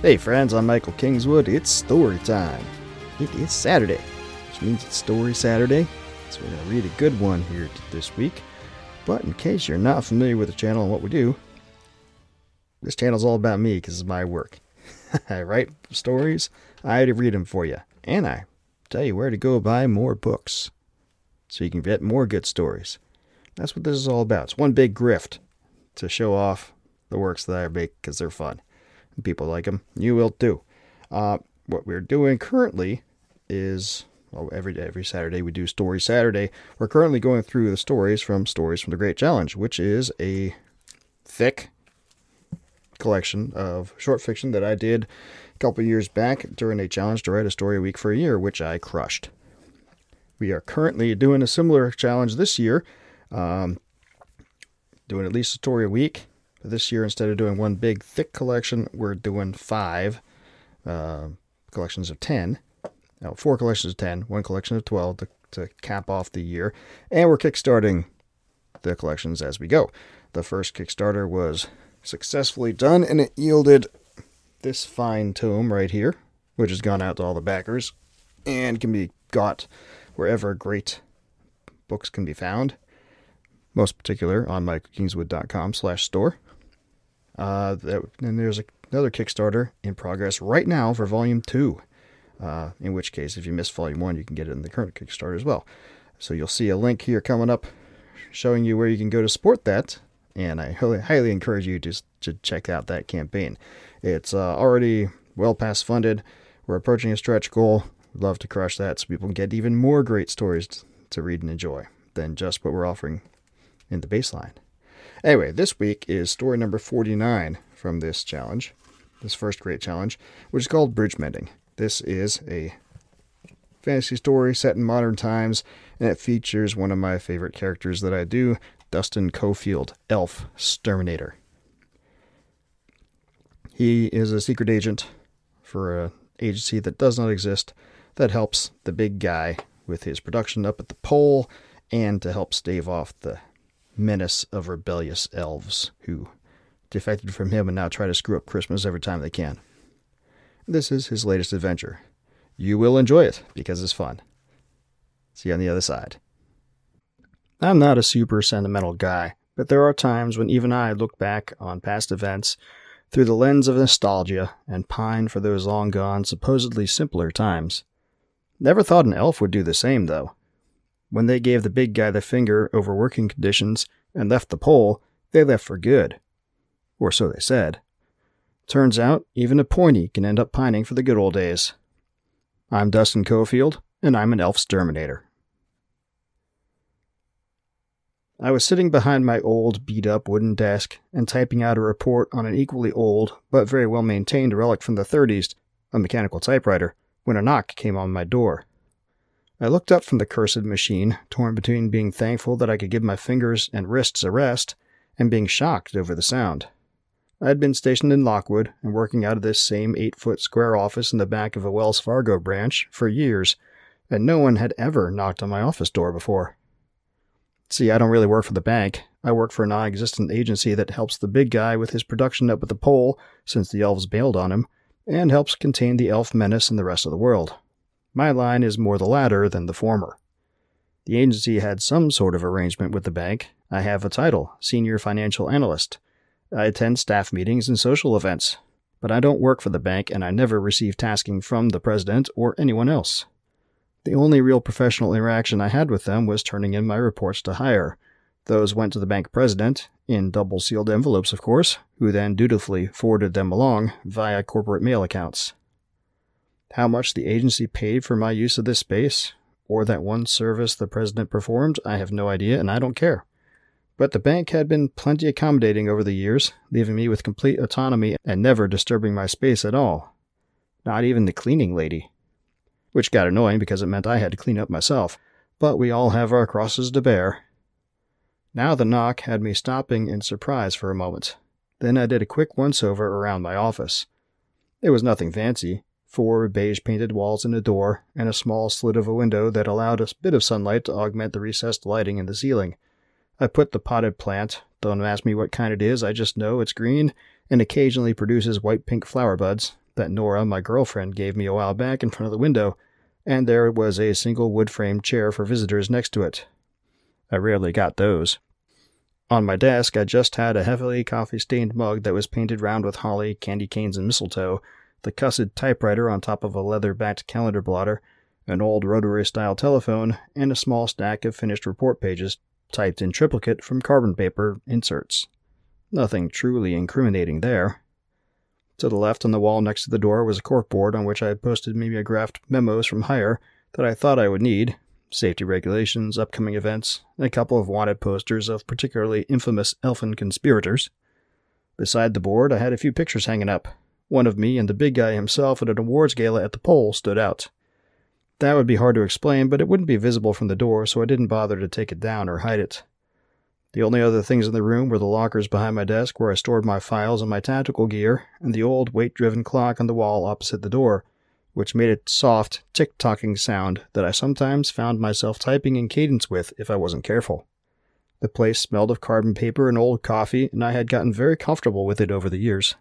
Hey friends, I'm Michael Kingswood. It's story time. It is Saturday, which means it's Story Saturday. So we're going to read a good one here this week. But in case you're not familiar with the channel and what we do, this channel's all about me because it's my work. I write stories, I read them for you, and I tell you where to go buy more books so you can get more good stories. That's what this is all about. It's one big grift to show off the works that I make because they're fun. People like them. You will too. What we're doing currently is, well, every Saturday we do Story Saturday. We're currently going through the stories from the Great Challenge, which is a thick collection of short fiction that I did a couple years back during a challenge to write a story a week for a year, which I crushed. We are currently doing a similar challenge this year, doing at least a story a week. This year, instead of doing one big thick collection, we're doing four collections of 10, one collection of 12 to cap off the year. And we're kickstarting the collections as we go. The first Kickstarter was successfully done, and it yielded this fine tome right here, which has gone out to all the backers and can be got wherever great books can be found. Most particular on michaelkingswood.com/store. And there's another Kickstarter in progress right now for Volume 2, in which case, if you missed Volume 1, you can get it in the current Kickstarter as well. So you'll see a link here coming up showing you where you can go to support that, and I highly encourage you to check out that campaign. It's already well past funded. We're approaching a stretch goal. We'd love to crush that so people can get even more great stories to read and enjoy than just what we're offering in the baseline. Anyway, this week is story number 49 from this challenge, this first great challenge, which is called Bridge Mending. This is a fantasy story set in modern times, and it features one of my favorite characters that I do, Dustin Cofield, Elf Sterminator. He is a secret agent for an agency that does not exist that helps the big guy with his production up at the pole and to help stave off the menace of rebellious elves who defected from him and now try to screw up Christmas every time they can. This is his latest adventure. You will enjoy it because it's fun. See you on the other side. I'm not a super sentimental guy, but there are times when even I look back on past events through the lens of nostalgia and pine for those long gone, supposedly simpler times. Never thought an elf would do the same, though. When they gave the big guy the finger over working conditions and left the pole, they left for good. Or so they said. Turns out, even a pointy can end up pining for the good old days. I'm Dustin Cofield, and I'm an elf sterminator. I was sitting behind my old, beat-up wooden desk and typing out a report on an equally old, but very well-maintained relic from the 30s, a mechanical typewriter, when a knock came on my door. I looked up from the cursed machine, torn between being thankful that I could give my fingers and wrists a rest, and being shocked over the sound. I had been stationed in Lockwood and working out of this same 8-foot square office in the back of a Wells Fargo branch for years, and no one had ever knocked on my office door before. See, I don't really work for the bank. I work for a non-existent agency that helps the big guy with his production up at the pole, since the elves bailed on him, and helps contain the elf menace in the rest of the world. My line is more the latter than the former. The agency had some sort of arrangement with the bank. I have a title, Senior Financial Analyst. I attend staff meetings and social events. But I don't work for the bank, and I never receive tasking from the president or anyone else. The only real professional interaction I had with them was turning in my reports to Hire. Those went to the bank president, in double-sealed envelopes, of course, who then dutifully forwarded them along via corporate mail accounts. How much the agency paid for my use of this space, or that one service the president performed, I have no idea, and I don't care. But the bank had been plenty accommodating over the years, leaving me with complete autonomy and never disturbing my space at all. not even the cleaning lady. Which got annoying because it meant I had to clean up myself, but we all have our crosses to bear. Now the knock had me stopping in surprise for a moment. Then I did a quick once-over around my office. It was nothing fancy, 4 beige-painted walls and a door, and a small slit of a window that allowed a bit of sunlight to augment the recessed lighting in the ceiling. I put the potted plant, don't ask me what kind it is, I just know it's green, and occasionally produces white-pink flower buds, that Nora, my girlfriend, gave me a while back in front of the window, and there was a single wood-framed chair for visitors next to it. I rarely got those. On my desk, I just had a heavily coffee-stained mug that was painted round with holly, candy canes, and mistletoe, the cussed typewriter on top of a leather-backed calendar blotter, an old rotary-style telephone, and a small stack of finished report pages typed in triplicate from carbon paper inserts. Nothing truly incriminating there. To the left on the wall next to the door was a corkboard on which I had posted mimeographed memos from Hire that I thought I would need, safety regulations, upcoming events, and a couple of wanted posters of particularly infamous elfin conspirators. Beside the board, I had a few pictures hanging up. One of me and the big guy himself at an awards gala at the pole stood out. That would be hard to explain, but it wouldn't be visible from the door, so I didn't bother to take it down or hide it. The only other things in the room were the lockers behind my desk where I stored my files and my tactical gear, and the old weight-driven clock on the wall opposite the door, which made a soft, tick-tocking sound that I sometimes found myself typing in cadence with if I wasn't careful. The place smelled of carbon paper and old coffee, and I had gotten very comfortable with it over the years.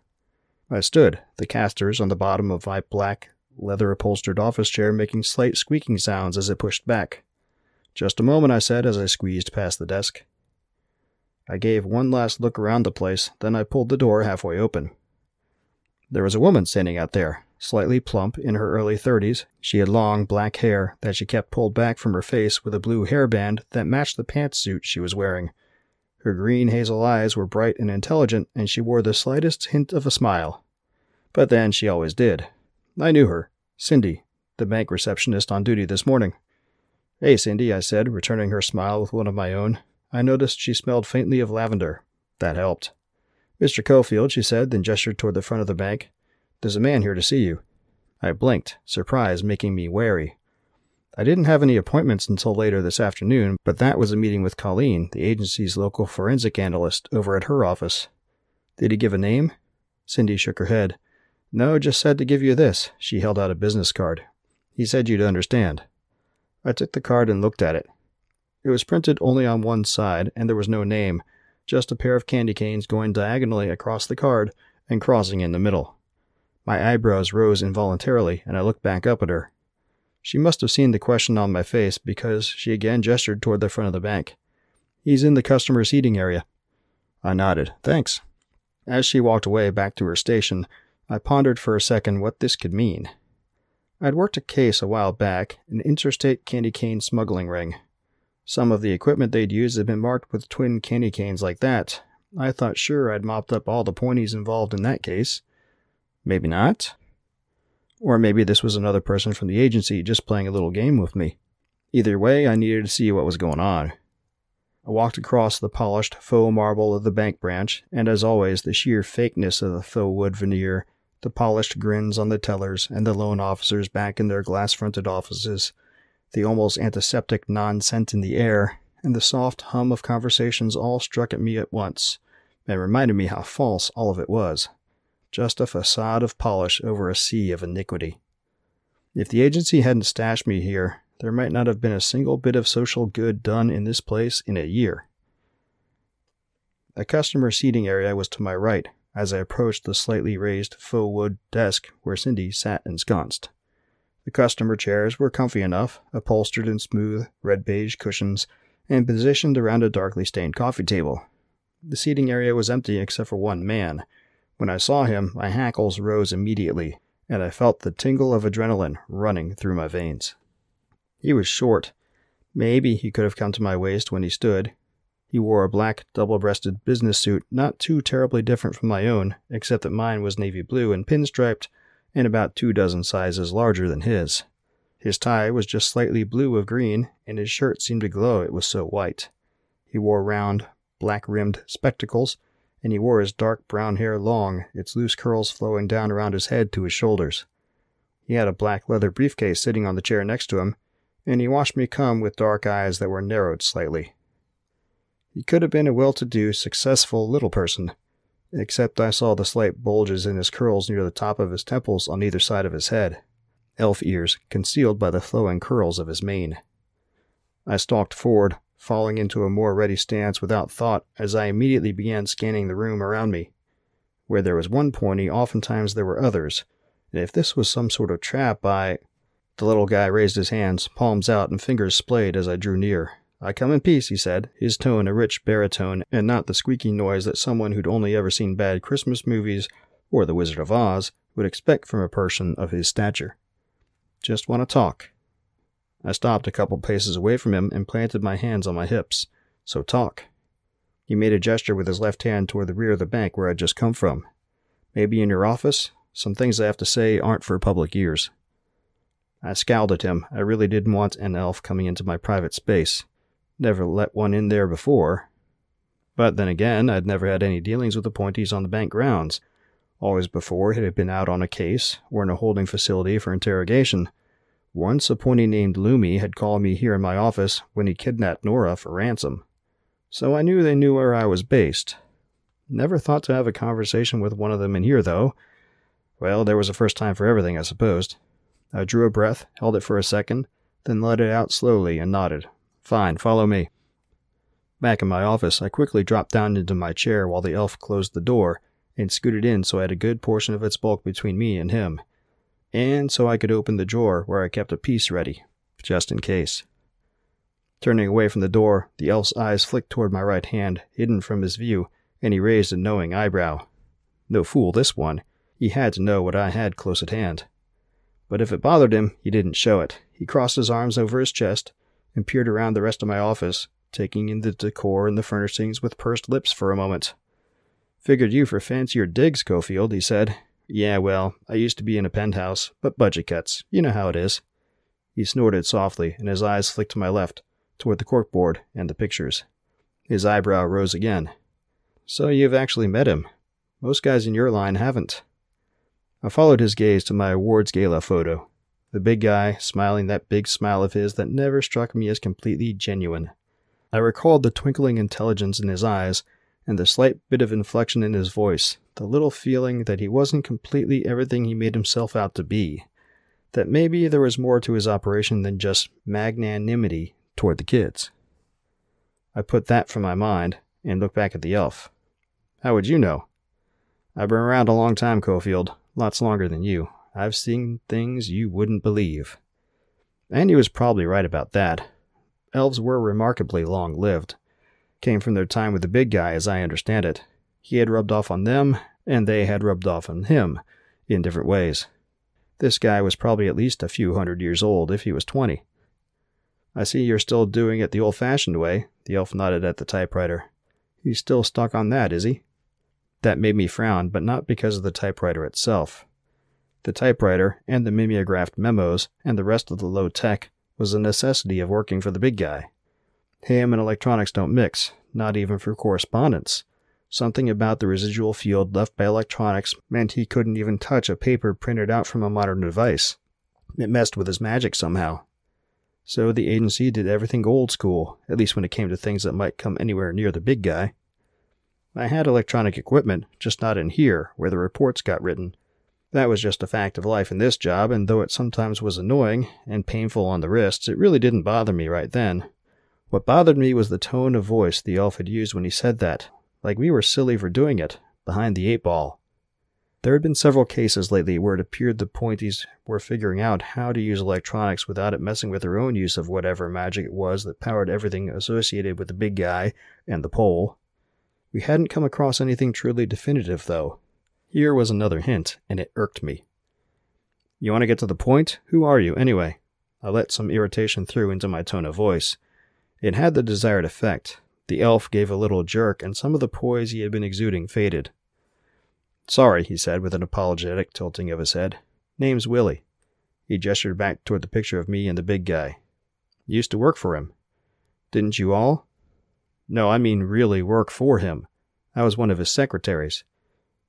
I stood, the casters on the bottom of my black, leather-upholstered office chair making slight squeaking sounds as it pushed back. "Just a moment," I said as I squeezed past the desk. I gave one last look around the place, then I pulled the door halfway open. There was a woman standing out there, slightly plump, in her early 30s. She had long, black hair that she kept pulled back from her face with a blue hairband that matched the pantsuit she was wearing. Her green hazel eyes were bright and intelligent, and she wore the slightest hint of a smile. But then she always did. I knew her, Cindy, the bank receptionist on duty this morning. "Hey, Cindy," I said, returning her smile with one of my own. I noticed she smelled faintly of lavender. That helped. "Mr. Cofield," she said, then gestured toward the front of the bank. "There's a man here to see you." I blinked, surprise making me wary. I didn't have any appointments until later this afternoon, but that was a meeting with Colleen, the agency's local forensic analyst, over at her office. "Did he give a name?" Cindy shook her head. "No, just said to give you this." She held out a business card. "He said you'd understand." I took the card and looked at it. It was printed only on one side, and there was no name, just a pair of candy canes going diagonally across the card and crossing in the middle. My eyebrows rose involuntarily, and I looked back up at her. She must have seen the question on my face, because she again gestured toward the front of the bank. "He's in the customer seating area." I nodded. "Thanks." As she walked away back to her station, I pondered for a second what this could mean. I'd worked a case a while back, an interstate candy cane smuggling ring. Some of the equipment they'd used had been marked with twin candy canes like that. I thought sure I'd mopped up all the pointies involved in that case. Maybe not. Or maybe this was another person from the agency just playing a little game with me. Either way, I needed to see what was going on. I walked across the polished faux marble of the bank branch, and as always, the sheer fakeness of the faux wood veneer, the polished grins on the tellers and the loan officers back in their glass-fronted offices, the almost antiseptic non-scent in the air, and the soft hum of conversations all struck at me at once, and reminded me how false all of it was. Just a facade of polish over a sea of iniquity. If the agency hadn't stashed me here, there might not have been a single bit of social good done in this place in a year. A customer seating area was to my right, as I approached the slightly raised faux wood desk where Cindy sat ensconced. The customer chairs were comfy enough, upholstered in smooth, red-beige cushions, and positioned around a darkly stained coffee table. The seating area was empty except for one man. When I saw him, my hackles rose immediately, and I felt the tingle of adrenaline running through my veins. He was short. Maybe he could have come to my waist when he stood. He wore a black, double-breasted business suit not too terribly different from my own, except that mine was navy blue and pinstriped, and about 2 dozen sizes larger than his. His tie was just slightly blue of green, and his shirt seemed to glow, it was so white. He wore round, black-rimmed spectacles, and he wore his dark brown hair long, its loose curls flowing down around his head to his shoulders. He had a black leather briefcase sitting on the chair next to him, and he watched me come with dark eyes that were narrowed slightly. He could have been a well-to-do, successful little person, except I saw the slight bulges in his curls near the top of his temples on either side of his head, elf ears concealed by the flowing curls of his mane. I stalked forward, falling into a more ready stance without thought as I immediately began scanning the room around me. Where there was one pointy, oftentimes there were others, and if this was some sort of trap, The little guy raised his hands, palms out and fingers splayed as I drew near. "I come in peace," he said, his tone a rich baritone and not the squeaky noise that someone who'd only ever seen bad Christmas movies or The Wizard of Oz would expect from a person of his stature. "Just want to talk." I stopped a couple paces away from him and planted my hands on my hips. "So talk." He made a gesture with his left hand toward the rear of the bank where I'd just come from. "Maybe in your office? Some things I have to say aren't for public ears." I scowled at him. I really didn't want an elf coming into my private space. Never let one in there before. But then again, I'd never had any dealings with the pointies on the bank grounds. Always before, it had been out on a case, or in a holding facility for interrogation. Once a pointy named Loomy had called me here in my office when he kidnapped Nora for ransom. So I knew they knew where I was based. Never thought to have a conversation with one of them in here, though. Well, there was a first time for everything, I supposed. I drew a breath, held it for a second, then let it out slowly and nodded. "Fine, follow me." Back in my office, I quickly dropped down into my chair while the elf closed the door and scooted in so I had a good portion of its bulk between me and him, and so I could open the drawer where I kept a piece ready, just in case. Turning away from the door, the elf's eyes flicked toward my right hand, hidden from his view, and he raised a knowing eyebrow. No fool, this one. He had to know what I had close at hand. But if it bothered him, he didn't show it. He crossed his arms over his chest and peered around the rest of my office, taking in the decor and the furnishings with pursed lips for a moment. "Figured you for fancier digs, Cofield," he said. "Yeah, well, I used to be in a penthouse, but budget cuts. You know how it is." He snorted softly, and his eyes flicked to my left, toward the corkboard and the pictures. His eyebrow rose again. "So you've actually met him. Most guys in your line haven't." I followed his gaze to my awards gala photo. The big guy, smiling that big smile of his that never struck me as completely genuine. I recalled the twinkling intelligence in his eyes, and the slight bit of inflection in his voice, the little feeling that he wasn't completely everything he made himself out to be, that maybe there was more to his operation than just magnanimity toward the kids. I put that from my mind, and looked back at the elf. "How would you know?" "I've been around a long time, Cofield, lots longer than you. I've seen things you wouldn't believe." And he was probably right about that. Elves were remarkably long-lived. Came from their time with the big guy, as I understand it. He had rubbed off on them, and they had rubbed off on him, in different ways. This guy was probably at least a few hundred years old, if he was 20. "I see you're still doing it the old-fashioned way," the elf nodded at the typewriter. "He's still stuck on that, is he?" That made me frown, but not because of the typewriter itself. The typewriter and the mimeographed memos and the rest of the low tech was a necessity of working for the big guy. Him and electronics don't mix, not even for correspondence. Something about the residual field left by electronics meant he couldn't even touch a paper printed out from a modern device. It messed with his magic somehow. So the agency did everything old school, at least when it came to things that might come anywhere near the big guy. I had electronic equipment, just not in here, where the reports got written. That was just a fact of life in this job, and though it sometimes was annoying and painful on the wrists, it really didn't bother me right then. What bothered me was the tone of voice the elf had used when he said that, like we were silly for doing it, behind the eight ball. There had been several cases lately where it appeared the pointies were figuring out how to use electronics without it messing with their own use of whatever magic it was that powered everything associated with the big guy and the pole. We hadn't come across anything truly definitive, though. Here was another hint, and it irked me. "You want to get to the point? Who are you, anyway?" I let some irritation through into my tone of voice. It had the desired effect. The elf gave a little jerk, and some of the poise he had been exuding faded. "Sorry," he said with an apologetic tilting of his head. "Name's Willie." He gestured back toward the picture of me and the big guy. "Used to work for him." "Didn't you all?" "No, I mean really work for him. I was one of his secretaries."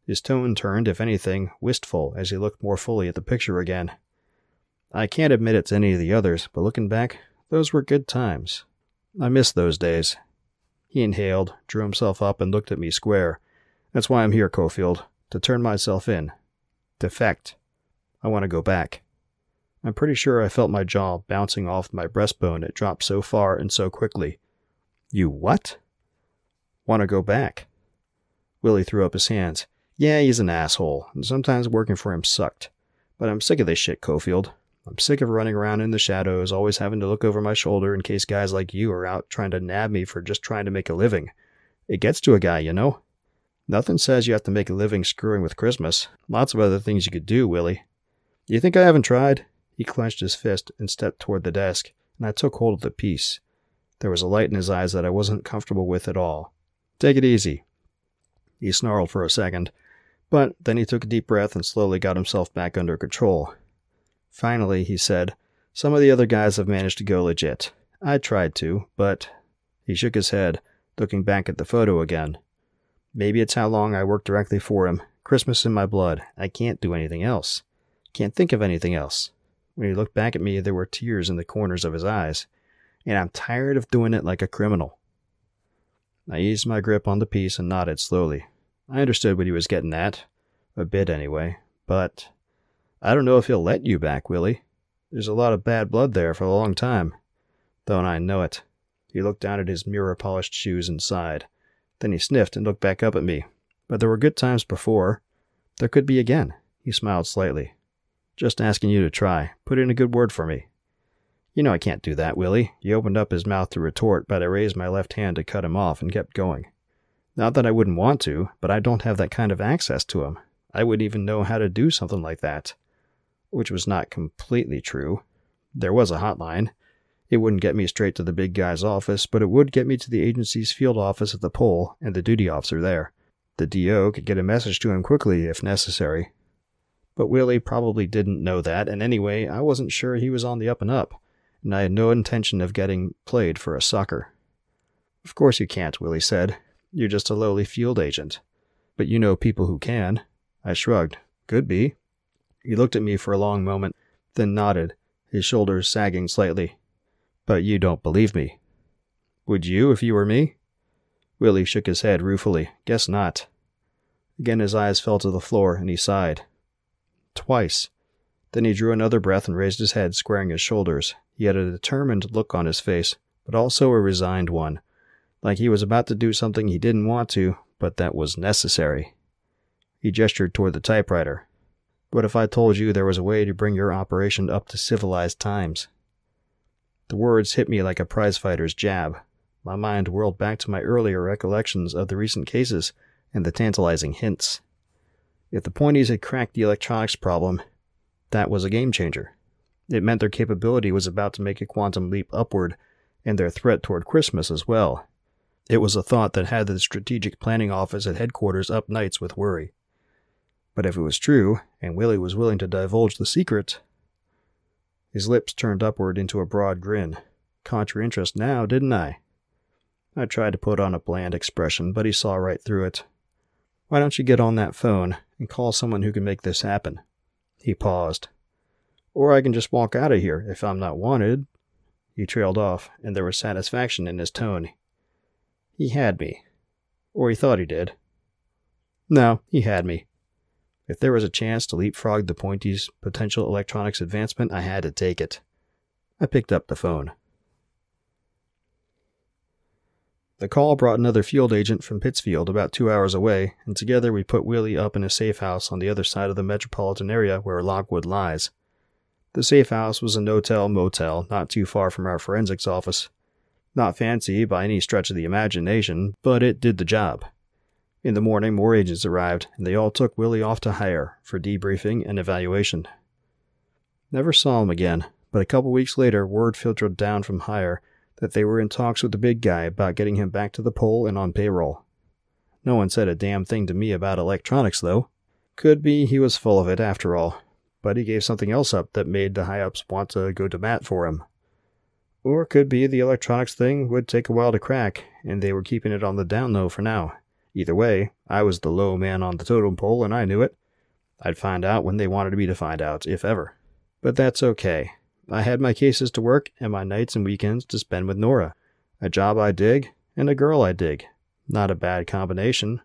His tone turned, if anything, wistful as he looked more fully at the picture again. I can't admit it to any of the others, but looking back, those were good times. I miss those days. He inhaled, drew himself up, and looked at me square. That's why I'm here, Cofield, to turn myself in. Defect. I want to go back. I'm pretty sure I felt my jaw bouncing off my breastbone. It dropped so far and so quickly. You what? Want to go back. Willie threw up his hands. Yeah, he's an asshole, and sometimes working for him sucked. But I'm sick of this shit, Cofield. I'm sick of running around in the shadows, always having to look over my shoulder in case guys like you are out trying to nab me for just trying to make a living. It gets to a guy, you know? Nothing says you have to make a living screwing with Christmas. Lots of other things you could do, Willie. You think I haven't tried? He clenched his fist and stepped toward the desk, and I took hold of the piece. There was a light in his eyes that I wasn't comfortable with at all. Take it easy. He snarled for a second, but then he took a deep breath and slowly got himself back under control. Finally, he said, some of the other guys have managed to go legit. I tried to, but... He shook his head, looking back at the photo again. Maybe it's how long I worked directly for him. Christmas in my blood. I can't do anything else. Can't think of anything else. When he looked back at me, there were tears in the corners of his eyes. And I'm tired of doing it like a criminal. I eased my grip on the piece and nodded slowly. I understood what he was getting at. A bit, anyway. But I don't know if he'll let you back, Willie. There's a lot of bad blood there for a long time. Don't I know it. He looked down at his mirror-polished shoes and sighed. Then he sniffed and looked back up at me. But there were good times before. There could be again. He smiled slightly. Just asking you to try. Put in a good word for me. You know I can't do that, Willie. He opened up his mouth to retort, but I raised my left hand to cut him off and kept going. Not that I wouldn't want to, but I don't have that kind of access to him. I wouldn't even know how to do something like that. Which was not completely true. There was a hotline. It wouldn't get me straight to the big guy's office, but it would get me to the agency's field office at the pole and the duty officer there. The DO could get a message to him quickly if necessary. But Willie probably didn't know that, and anyway, I wasn't sure he was on the up and up. And I had no intention of getting played for a sucker. Of course you can't, Willie said. You're just a lowly field agent. But you know people who can. I shrugged. Could be. He looked at me for a long moment, then nodded, his shoulders sagging slightly. But you don't believe me. Would you if you were me? Willie shook his head ruefully. Guess not. Again his eyes fell to the floor, and he sighed. Twice. Then he drew another breath and raised his head, squaring his shoulders. He had a determined look on his face, but also a resigned one, like he was about to do something he didn't want to, but that was necessary. He gestured toward the typewriter. What if I told you there was a way to bring your operation up to civilized times? The words hit me like a prizefighter's jab. My mind whirled back to my earlier recollections of the recent cases and the tantalizing hints. If the Pointies had cracked the electronics problem, that was a game-changer. It meant their capability was about to make a quantum leap upward, and their threat toward Christmas as well. It was a thought that had the strategic planning office at headquarters up nights with worry. But if it was true, and Willie was willing to divulge the secret... His lips turned upward into a broad grin. Caught your interest now, didn't I? I tried to put on a bland expression, but he saw right through it. Why don't you get on that phone and call someone who can make this happen? He paused. Or I can just walk out of here if I'm not wanted. He trailed off, and there was satisfaction in his tone. He had me. Or he thought he did. No, he had me. If there was a chance to leapfrog the Pointies' potential electronics advancement, I had to take it. I picked up the phone. The call brought another field agent from Pittsfield about 2 hours away, and together we put Willie up in a safe house on the other side of the metropolitan area where Lockwood lies. The safe house was a no-tell motel not too far from our forensics office. Not fancy by any stretch of the imagination, but it did the job. In the morning, more agents arrived, and they all took Willie off to Hire for debriefing and evaluation. Never saw him again, but a couple weeks later, word filtered down from Hire that they were in talks with the big guy about getting him back to the pole and on payroll. No one said a damn thing to me about electronics, though. Could be he was full of it after all, but he gave something else up that made the high-ups want to go to bat for him. Or could be the electronics thing would take a while to crack, and they were keeping it on the down-low for now. Either way, I was the low man on the totem pole, and I knew it. I'd find out when they wanted me to find out, if ever. But that's okay. I had my cases to work and my nights and weekends to spend with Nora. A job I dig and a girl I dig. Not a bad combination.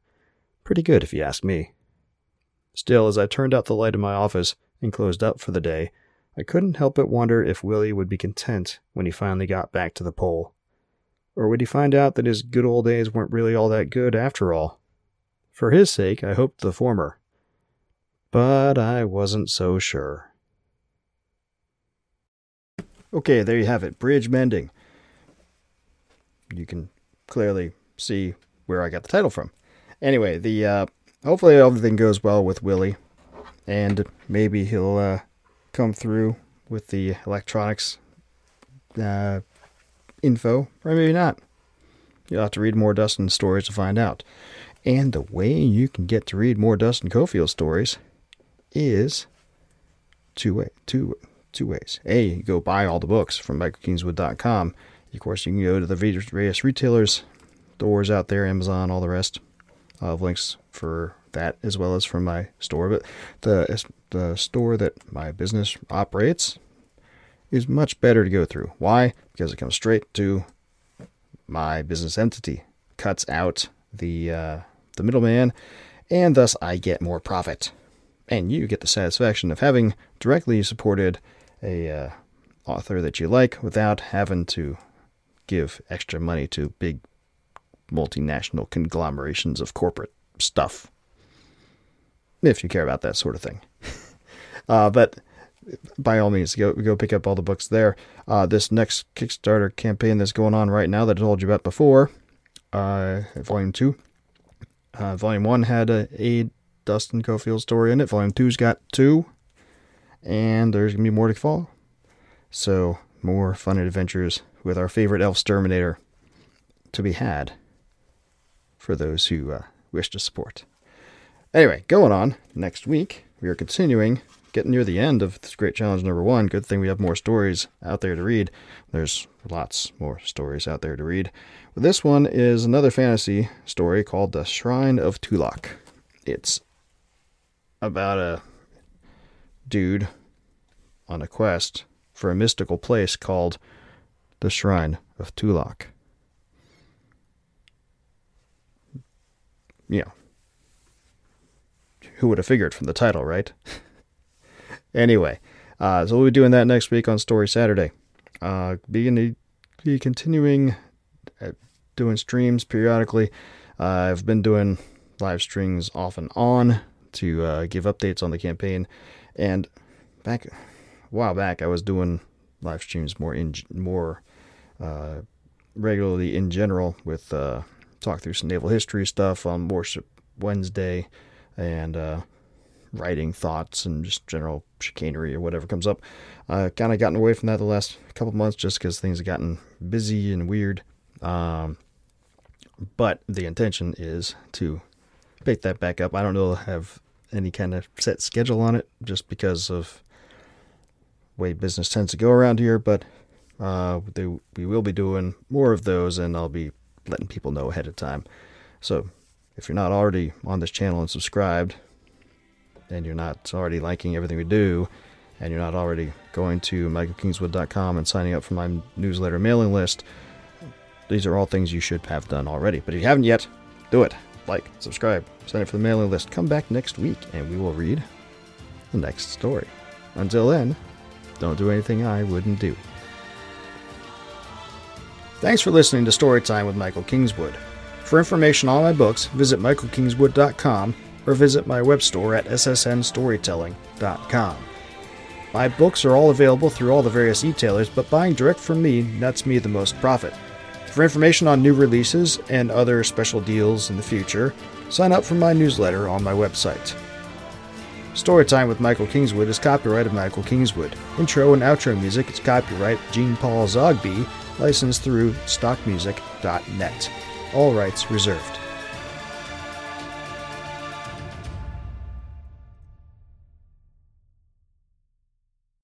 Pretty good, if you ask me. Still, as I turned out the light in my office and closed up for the day, I couldn't help but wonder if Willie would be content when he finally got back to the pole. Or would he find out that his good old days weren't really all that good after all? For his sake, I hoped the former. But I wasn't so sure. Okay, there you have it. Bridge Mending. You can clearly see where I got the title from. Anyway, hopefully everything goes well with Willie. And maybe he'll come through with the electronics info. Or maybe not. You'll have to read more Dustin stories to find out. And the way you can get to read more Dustin Cofield stories is two ways. A, you go buy all the books from michaelkingswood.com. Of course, you can go to the various retailers, stores out there, Amazon, all the rest. I'll have links for that as well as from my store. But the store that my business operates is much better to go through. Why? Because it comes straight to my business entity. Cuts out the middleman, and thus I get more profit. And you get the satisfaction of having directly supported a author that you like without having to give extra money to big multinational conglomerations of corporate stuff, if you care about that sort of thing. But by all means, go pick up all the books there. This next Kickstarter campaign that's going on right now that I told you about before, Volume 2. Volume 1 had a Dustin Cofield story in it. Volume 2's got 2. And there's going to be more to follow. So, more fun and adventures with our favorite Elf Sterminator to be had for those who wish to support. Anyway, going on, next week, we are continuing, getting near the end of this Great Challenge number 1. Good thing we have more stories out there to read. There's lots more stories out there to read. This one is another fantasy story called The Shrine of Tulak. It's about a dude on a quest for a mystical place called the Shrine of Tulak. Yeah. Who would have figured from the title, right? Anyway, so we'll be doing that next week on Story Saturday. Be continuing doing streams periodically. I've been doing live streams off and on to give updates on the campaign. And back a while back, I was doing live streams more regularly in general with talk through some naval history stuff on Warship Wednesday and writing thoughts and just general chicanery or whatever comes up. Kind of gotten away from that the last couple months just because things have gotten busy and weird. But the intention is to pick that back up. I don't know if I have any kind of set schedule on it just because of the way business tends to go around here, but we will be doing more of those, and I'll be letting people know ahead of time. So if you're not already on this channel and subscribed, and you're not already liking everything we do, and you're not already going to michaelkingswood.com and signing up for my newsletter mailing list, these are all things you should have done already. But if you haven't yet, do it. Like, subscribe, sign up for the mailing list. Come back next week, and we will read the next story. Until then, don't do anything I wouldn't do. Thanks for listening to Storytime with Michael Kingswood. For information on my books, visit michaelkingswood.com or visit my web store at ssnstorytelling.com. My books are all available through all the various e-tailers, but buying direct from me nets me the most profit. For information on new releases and other special deals in the future, sign up for my newsletter on my website. Storytime with Michael Kingswood is copyright of Michael Kingswood. Intro and outro music is copyright Gene Paul Zogby, licensed through stockmusic.net. All rights reserved.